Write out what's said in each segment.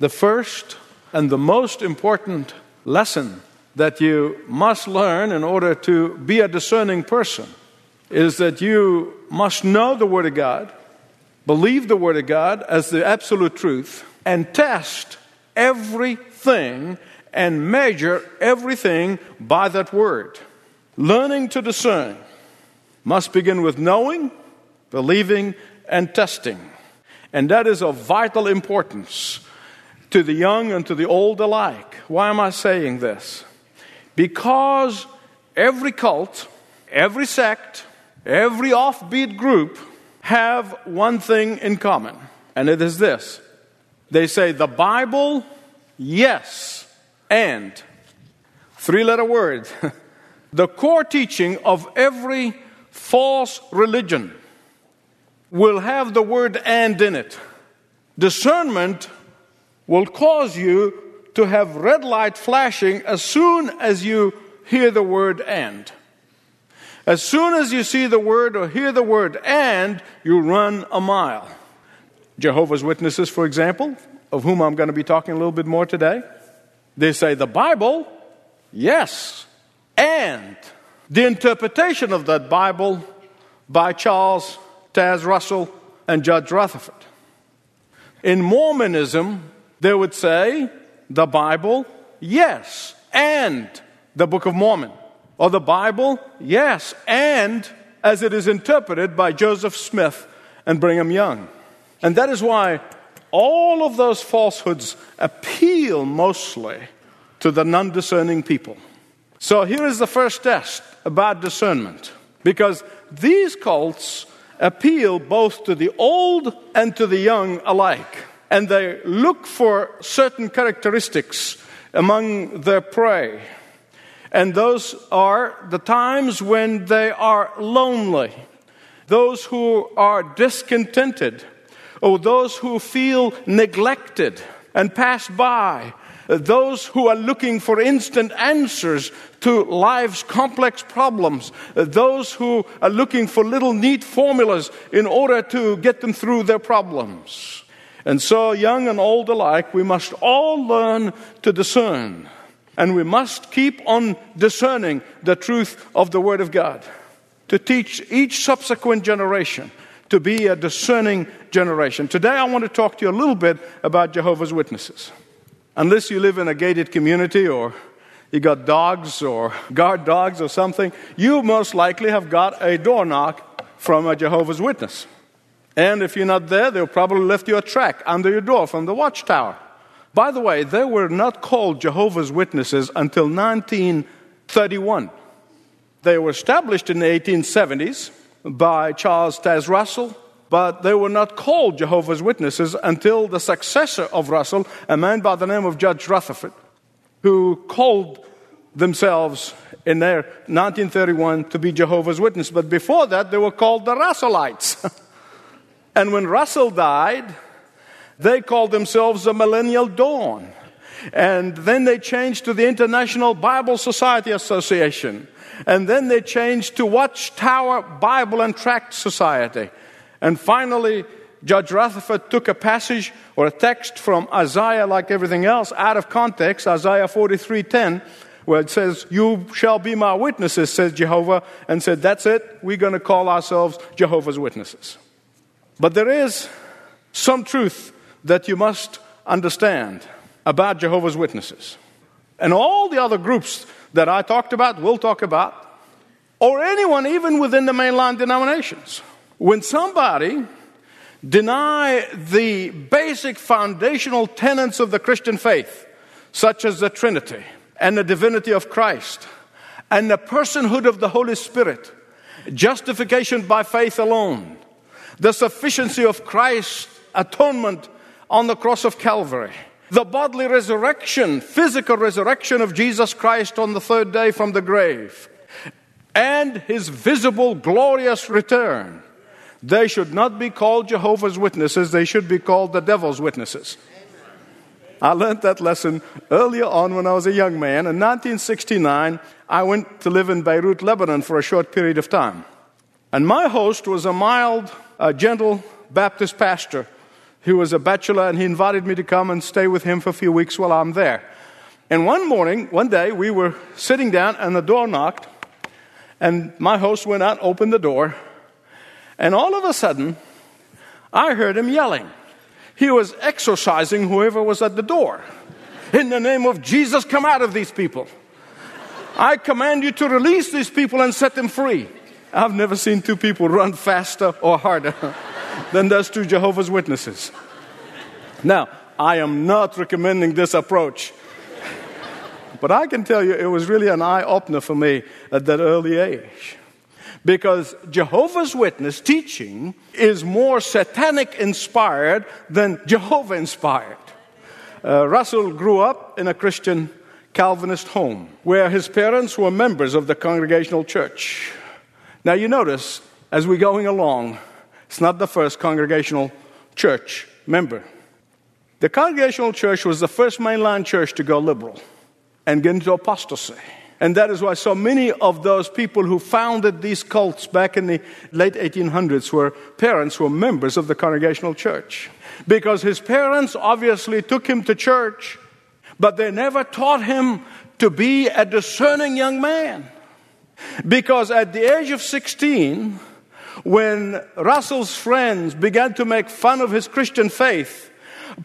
The first and the most important lesson that you must learn in order to be a discerning person is that you must know the Word of God, believe the Word of God as the absolute truth, and test everything and measure everything by that Word. Learning to discern must begin with knowing, believing, and testing. And that is of vital importance to the young and to the old alike. Why am I saying this? Because every cult, every sect, every offbeat group have one thing in common, and it is this. They say the Bible, yes, and. Three-letter word. The core teaching of every false religion will have the word and in it. Discernment will cause you to have red light flashing as soon as you hear the word and. As soon as you see the word or hear the word and, you run a mile. Jehovah's Witnesses, for example, of whom I'm going to be talking a little bit more today, they say the Bible, yes, and the interpretation of that Bible by Charles Taz Russell and Judge Rutherford. In Mormonism, they would say the Bible, yes, and the Book of Mormon. Or the Bible, yes, and as it is interpreted by Joseph Smith and Brigham Young. And that is why all of those falsehoods appeal mostly to the non-discerning people. So here is the first test about discernment. Because these cults appeal both to the old and to the young alike. And they look for certain characteristics among their prey. And those are the times when they are lonely, those who are discontented, or those who feel neglected and passed by, those who are looking for instant answers to life's complex problems, those who are looking for little neat formulas in order to get them through their problems. And so, young and old alike, we must all learn to discern. And we must keep on discerning the truth of the Word of God to teach each subsequent generation to be a discerning generation. Today I want to talk to you a little bit about Jehovah's Witnesses. Unless you live in a gated community or you got dogs or guard dogs or something, you most likely have got a door knock from a Jehovah's Witness. And if you're not there, they'll probably left you a track under your door from the watchtower. By the way, they were not called Jehovah's Witnesses until 1931. They were established in the 1870s by Charles Taz Russell, but they were not called Jehovah's Witnesses until the successor of Russell, a man by the name of Judge Rutherford, who called themselves in their 1931 to be Jehovah's Witnesses. But before that, they were called the Russellites. And when Russell died, they called themselves the Millennial Dawn. And then they changed to the International Bible Society Association. And then they changed to Watchtower Bible and Tract Society. And finally, Judge Rutherford took a passage or a text from Isaiah, like everything else, out of context, Isaiah 43:10, where it says, "You shall be my witnesses," says Jehovah, and said, that's it, we're going to call ourselves Jehovah's Witnesses. But there is some truth that you must understand about Jehovah's Witnesses. And all the other groups that I talked about, will talk about, or anyone even within the mainline denominations. When somebody denies the basic foundational tenets of the Christian faith, such as the Trinity and the divinity of Christ and the personhood of the Holy Spirit, justification by faith alone, the sufficiency of Christ's atonement on the cross of Calvary, the bodily resurrection, physical resurrection of Jesus Christ on the third day from the grave, and his visible, glorious return, they should not be called Jehovah's Witnesses. They should be called the devil's witnesses. I learned that lesson earlier on when I was a young man. In 1969, I went to live in Beirut, Lebanon for a short period of time. And my host was a mild, gentle Baptist pastor who was a bachelor, and he invited me to come and stay with him for a few weeks while I'm there. And one day, we were sitting down, and the door knocked, and my host went out, opened the door, and all of a sudden, I heard him yelling. He was exorcising whoever was at the door. In the name of Jesus, come out of these people. I command you to release these people and set them free. I've never seen two people run faster or harder than those two Jehovah's Witnesses. Now, I am not recommending this approach. But I can tell you it was really an eye-opener for me at that early age. Because Jehovah's Witness teaching is more satanic-inspired than Jehovah-inspired. Russell grew up in a Christian Calvinist home where his parents were members of the Congregational Church. Now you notice, as we're going along, it's not the first Congregational Church member. The Congregational Church was the first mainline church to go liberal and get into apostasy. And that is why so many of those people who founded these cults back in the late 1800s were parents who were members of the Congregational Church. Because his parents obviously took him to church, but they never taught him to be a discerning young man. Because at the age of 16, when Russell's friends began to make fun of his Christian faith,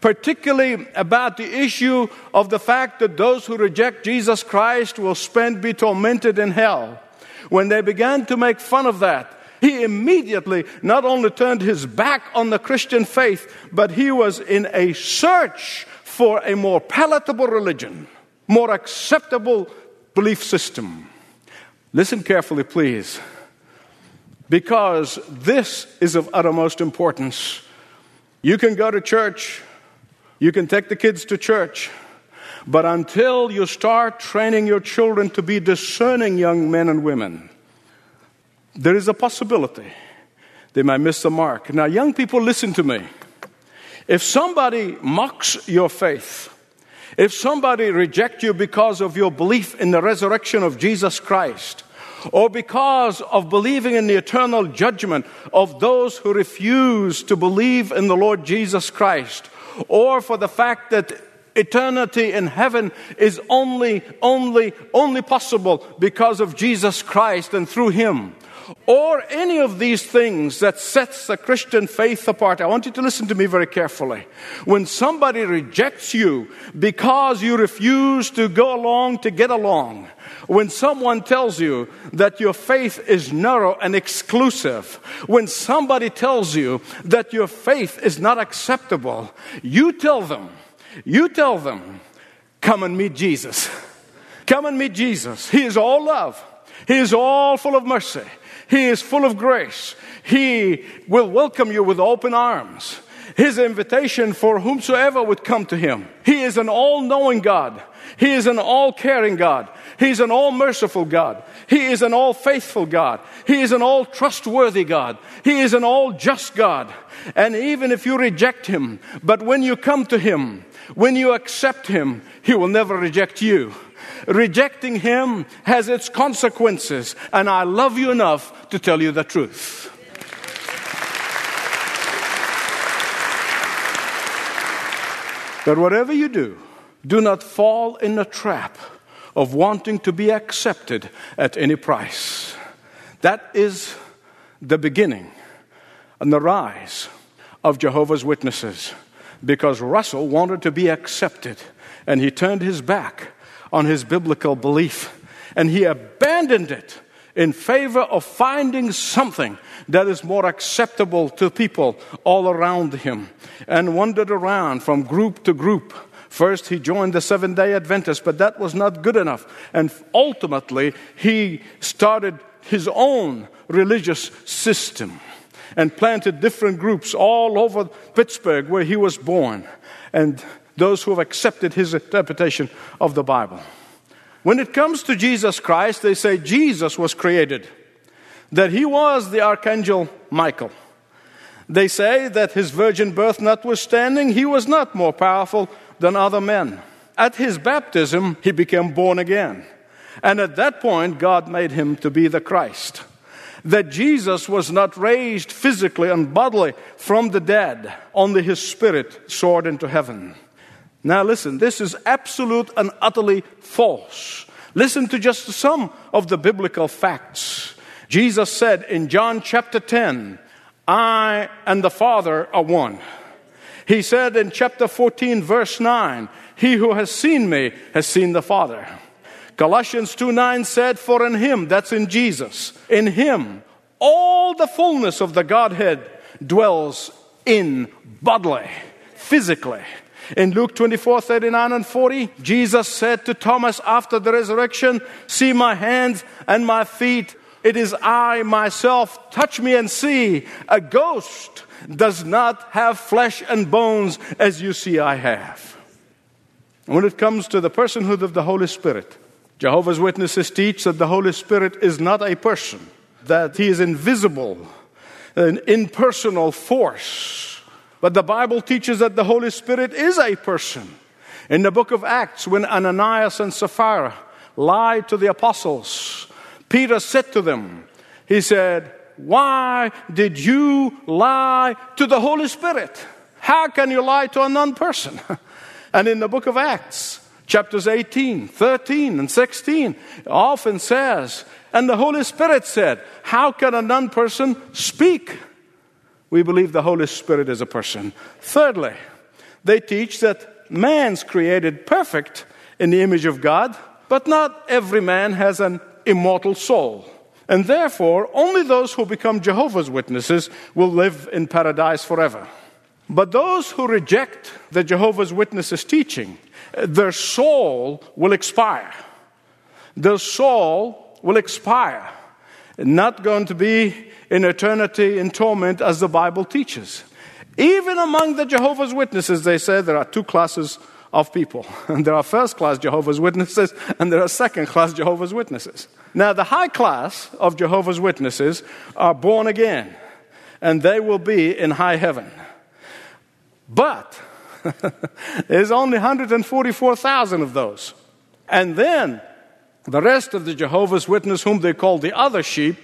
particularly about the issue of the fact that those who reject Jesus Christ will be tormented in hell. When they began to make fun of that, he immediately not only turned his back on the Christian faith, but he was in a search for a more palatable religion, more acceptable belief system. Listen carefully, please, because this is of uttermost importance. You can go to church. You can take the kids to church, but until you start training your children to be discerning young men and women, there is a possibility they might miss the mark. Now, young people, listen to me. If somebody mocks your faith, if somebody rejects you because of your belief in the resurrection of Jesus Christ, or because of believing in the eternal judgment of those who refuse to believe in the Lord Jesus Christ, or for the fact that eternity in heaven is only possible because of Jesus Christ and through Him, or any of these things that sets the Christian faith apart. I want you to listen to me very carefully. When somebody rejects you because you refuse to go along to get along, when someone tells you that your faith is narrow and exclusive, when somebody tells you that your faith is not acceptable, you tell them, come and meet Jesus. Come and meet Jesus. He is all love. He is all full of mercy. He is full of grace. He will welcome you with open arms. His invitation for whomsoever would come to Him. He is an all-knowing God. He is an all-caring God. He is an all-merciful God. He is an all-faithful God. He is an all-trustworthy God. He is an all-just God. And even if you reject Him, but when you come to Him, when you accept Him, He will never reject you. Rejecting Him has its consequences, and I love you enough to tell you the truth. But whatever you do, do not fall in the trap of wanting to be accepted at any price. That is the beginning and the rise of Jehovah's Witnesses, because Russell wanted to be accepted, and he turned his back on his biblical belief, and he abandoned it in favor of finding something that is more acceptable to people all around him, and wandered around from group to group. First, he joined the Seventh-day Adventists, but that was not good enough. And ultimately, he started his own religious system and planted different groups all over Pittsburgh where he was born, and those who have accepted his interpretation of the Bible. When it comes to Jesus Christ, they say Jesus was created, that He was the Archangel Michael. They say that His virgin birth notwithstanding, He was not more powerful than other men. At His baptism, He became born again. And at that point, God made Him to be the Christ. that Jesus was not raised physically and bodily from the dead, only his spirit soared into heaven. Now listen, this is absolute and utterly false. Listen to just some of the biblical facts. Jesus said in John chapter 10, I and the Father are one. He said in chapter 14, verse 9, he who has seen me has seen the Father. Colossians 2:9 said, for in him, that's in Jesus, in him, all the fullness of the Godhead dwells in bodily, physically. In Luke 24:39 and 40, Jesus said to Thomas after the resurrection, see my hands and my feet. It is I myself. Touch me and see. A ghost does not have flesh and bones as you see I have. When it comes to the personhood of the Holy Spirit, Jehovah's Witnesses teach that the Holy Spirit is not a person, that he is invisible, an impersonal force. But the Bible teaches that the Holy Spirit is a person. In the book of Acts, when Ananias and Sapphira lied to the apostles, Peter said to them, he said, why did you lie to the Holy Spirit? How can you lie to a non-person? And in the book of Acts, chapters 18, 13, and 16, often says, and the Holy Spirit said, how can a non-person speak? We believe the Holy Spirit is a person. Thirdly, they teach that man's created perfect in the image of God, but not every man has an immortal soul. And therefore, only those who become Jehovah's Witnesses will live in paradise forever. But those who reject the Jehovah's Witnesses' teaching, their soul will expire. Their soul will expire. Not going to be in eternity in torment as the Bible teaches. Even among the Jehovah's Witnesses, they say there are two classes of people. And there are first-class Jehovah's Witnesses, and there are second-class Jehovah's Witnesses. Now, the high class of Jehovah's Witnesses are born again, and they will be in high heaven. But there's only 144,000 of those. And then the rest of the Jehovah's Witnesses, whom they call the other sheep,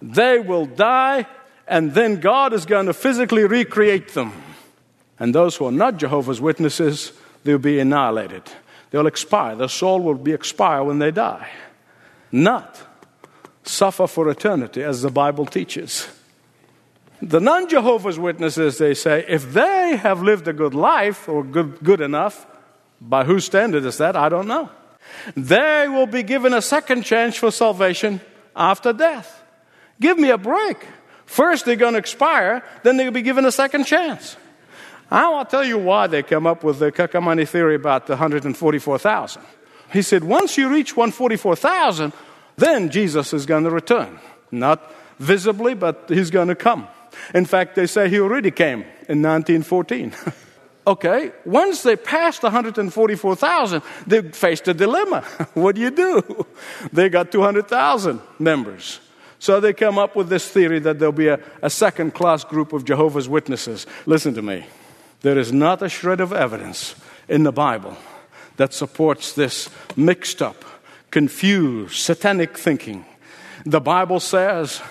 they will die, and then God is going to physically recreate them. And those who are not Jehovah's Witnesses, they'll be annihilated. They'll expire. Their soul will be expire when they die. Not suffer for eternity, as the Bible teaches. The non-Jehovah's Witnesses, they say, if they have lived a good life or good enough, by whose standard is that? I don't know. They will be given a second chance for salvation after death. Give me a break. First they're going to expire, then they'll be given a second chance. I will tell you why they come up with the Kakamani theory about the 144,000. He said, once you reach 144,000, then Jesus is going to return. Not visibly, but he's going to come. In fact, they say he already came in 1914. Okay, once they passed 144,000, they faced a dilemma. What do you do? They got 200,000 members. So they come up with this theory that there'll be a second-class group of Jehovah's Witnesses. Listen to me. There is not a shred of evidence in the Bible that supports this mixed-up, confused, satanic thinking. The Bible says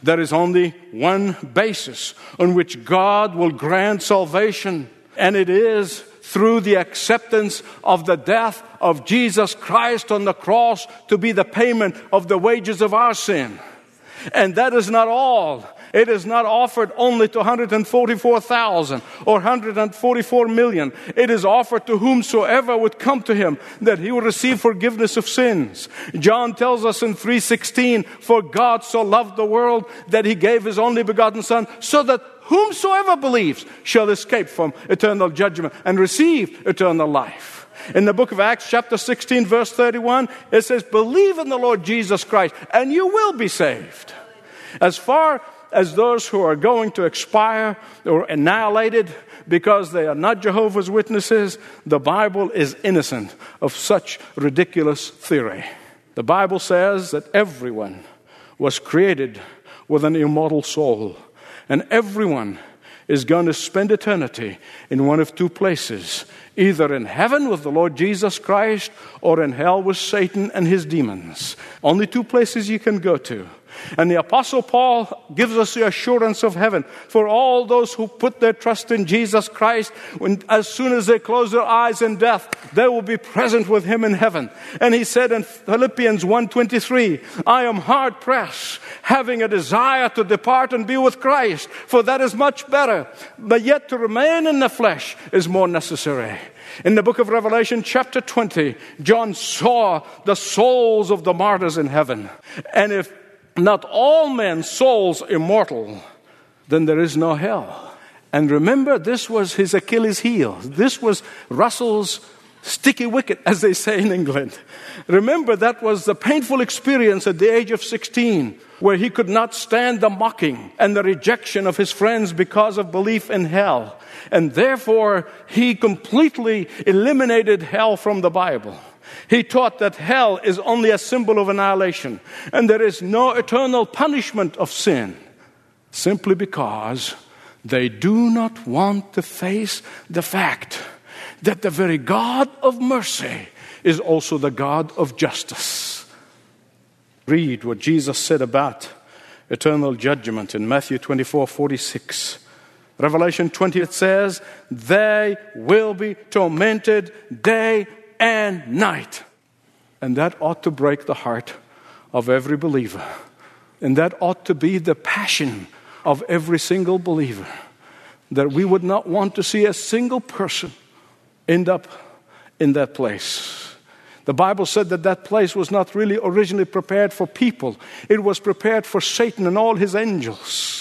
there is only one basis on which God will grant salvation, and it is through the acceptance of the death of Jesus Christ on the cross to be the payment of the wages of our sin. And that is not all. It is not offered only to 144,000 or 144 million. It is offered to whomsoever would come to him, that he will receive forgiveness of sins. John tells us in 3:16, for God so loved the world that he gave his only begotten Son, so that whomsoever believes shall escape from eternal judgment and receive eternal life. In the book of Acts, chapter 16, verse 31, it says, believe in the Lord Jesus Christ, and you will be saved. As far as those who are going to expire or annihilated because they are not Jehovah's Witnesses, the Bible is innocent of such ridiculous theory. The Bible says that everyone was created with an immortal soul, and everyone is going to spend eternity in one of two places, either in heaven with the Lord Jesus Christ or in hell with Satan and his demons. Only two places you can go to. And the Apostle Paul gives us the assurance of heaven for all those who put their trust in Jesus Christ. When, as soon as they close their eyes in death, they will be present with him in heaven. And he said in Philippians 1:23, I am hard pressed, having a desire to depart and be with Christ, for that is much better. But yet to remain in the flesh is more necessary. In the book of Revelation chapter 20, John saw the souls of the martyrs in heaven. And if not all men's souls immortal, then there is no hell. And remember, this was his Achilles heel. This was Russell's sticky wicket, as they say in England. Remember, that was the painful experience at the age of 16, where he could not stand the mocking and the rejection of his friends because of belief in hell. And therefore, he completely eliminated hell from the Bible. He taught that hell is only a symbol of annihilation, and there is no eternal punishment of sin, simply because they do not want to face the fact that the very God of mercy is also the God of justice. Read what Jesus said about eternal judgment in Matthew 24:46. Revelation 20, it says, they will be tormented day and night. And that ought to break the heart of every believer. And that ought to be the passion of every single believer, that we would not want to see a single person end up in that place. The Bible said that that place was not really originally prepared for people. It was prepared for Satan and all his angels.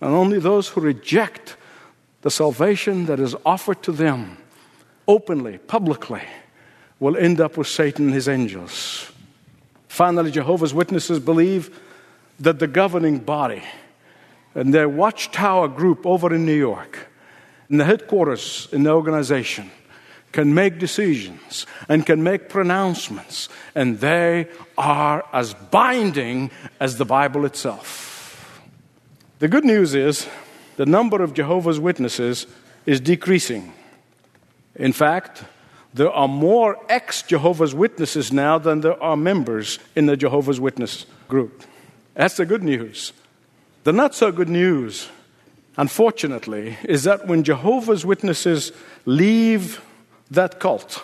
And only those who reject the salvation that is offered to them openly, publicly, will end up with Satan and his angels. Finally, Jehovah's Witnesses believe that the governing body and their watchtower group over in New York, in the headquarters in the organization, can make decisions and can make pronouncements, and they are as binding as the Bible itself. The good news is the number of Jehovah's Witnesses is decreasing. In fact, there are more ex-Jehovah's Witnesses now than there are members in the Jehovah's Witness group. That's the good news. The not so good news, unfortunately, is that when Jehovah's Witnesses leave that cult,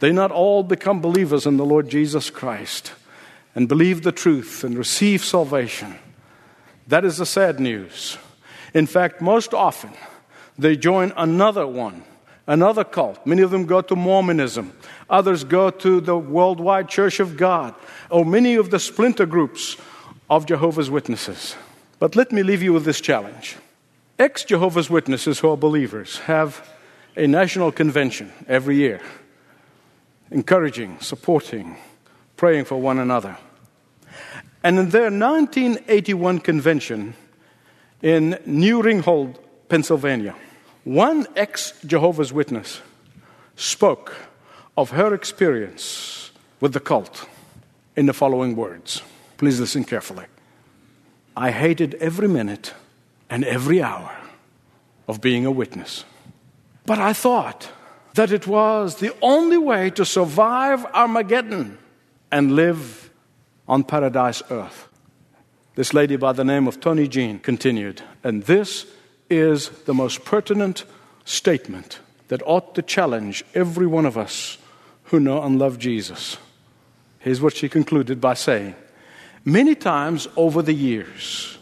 they not all become believers in the Lord Jesus Christ and believe the truth and receive salvation. That is the sad news. In fact, most often, they join another one, another cult. Many of them go to Mormonism. Others go to the Worldwide Church of God, or many of the splinter groups of Jehovah's Witnesses. But let me leave you with this challenge. Ex-Jehovah's Witnesses who are believers have a national convention every year, encouraging, supporting, praying for one another. And in their 1981 convention in New Ringgold, Pennsylvania, one ex-Jehovah's Witness spoke of her experience with the cult in the following words. Please listen carefully. I hated every minute and every hour of being a witness. But I thought that it was the only way to survive Armageddon and live on paradise earth. This lady by the name of Toni Jean continued, and this is the most pertinent statement that ought to challenge every one of us who know and love Jesus. Here's what she concluded by saying, many times over the years,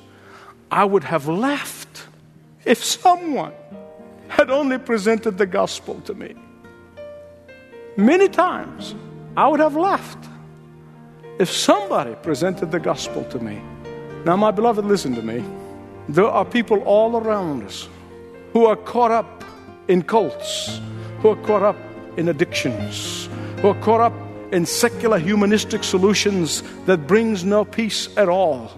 I would have laughed if someone had only presented the gospel to me. Many times I would have laughed if somebody presented the gospel to me. Now, my beloved, listen to me. There are people all around us who are caught up in cults, who are caught up in addictions, who are caught up in secular humanistic solutions that brings no peace at all.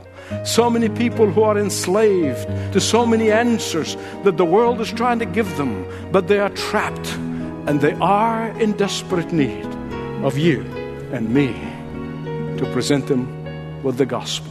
So many people who are enslaved to so many answers that the world is trying to give them, but they are trapped, and they are in desperate need of you and me to present them with the gospel.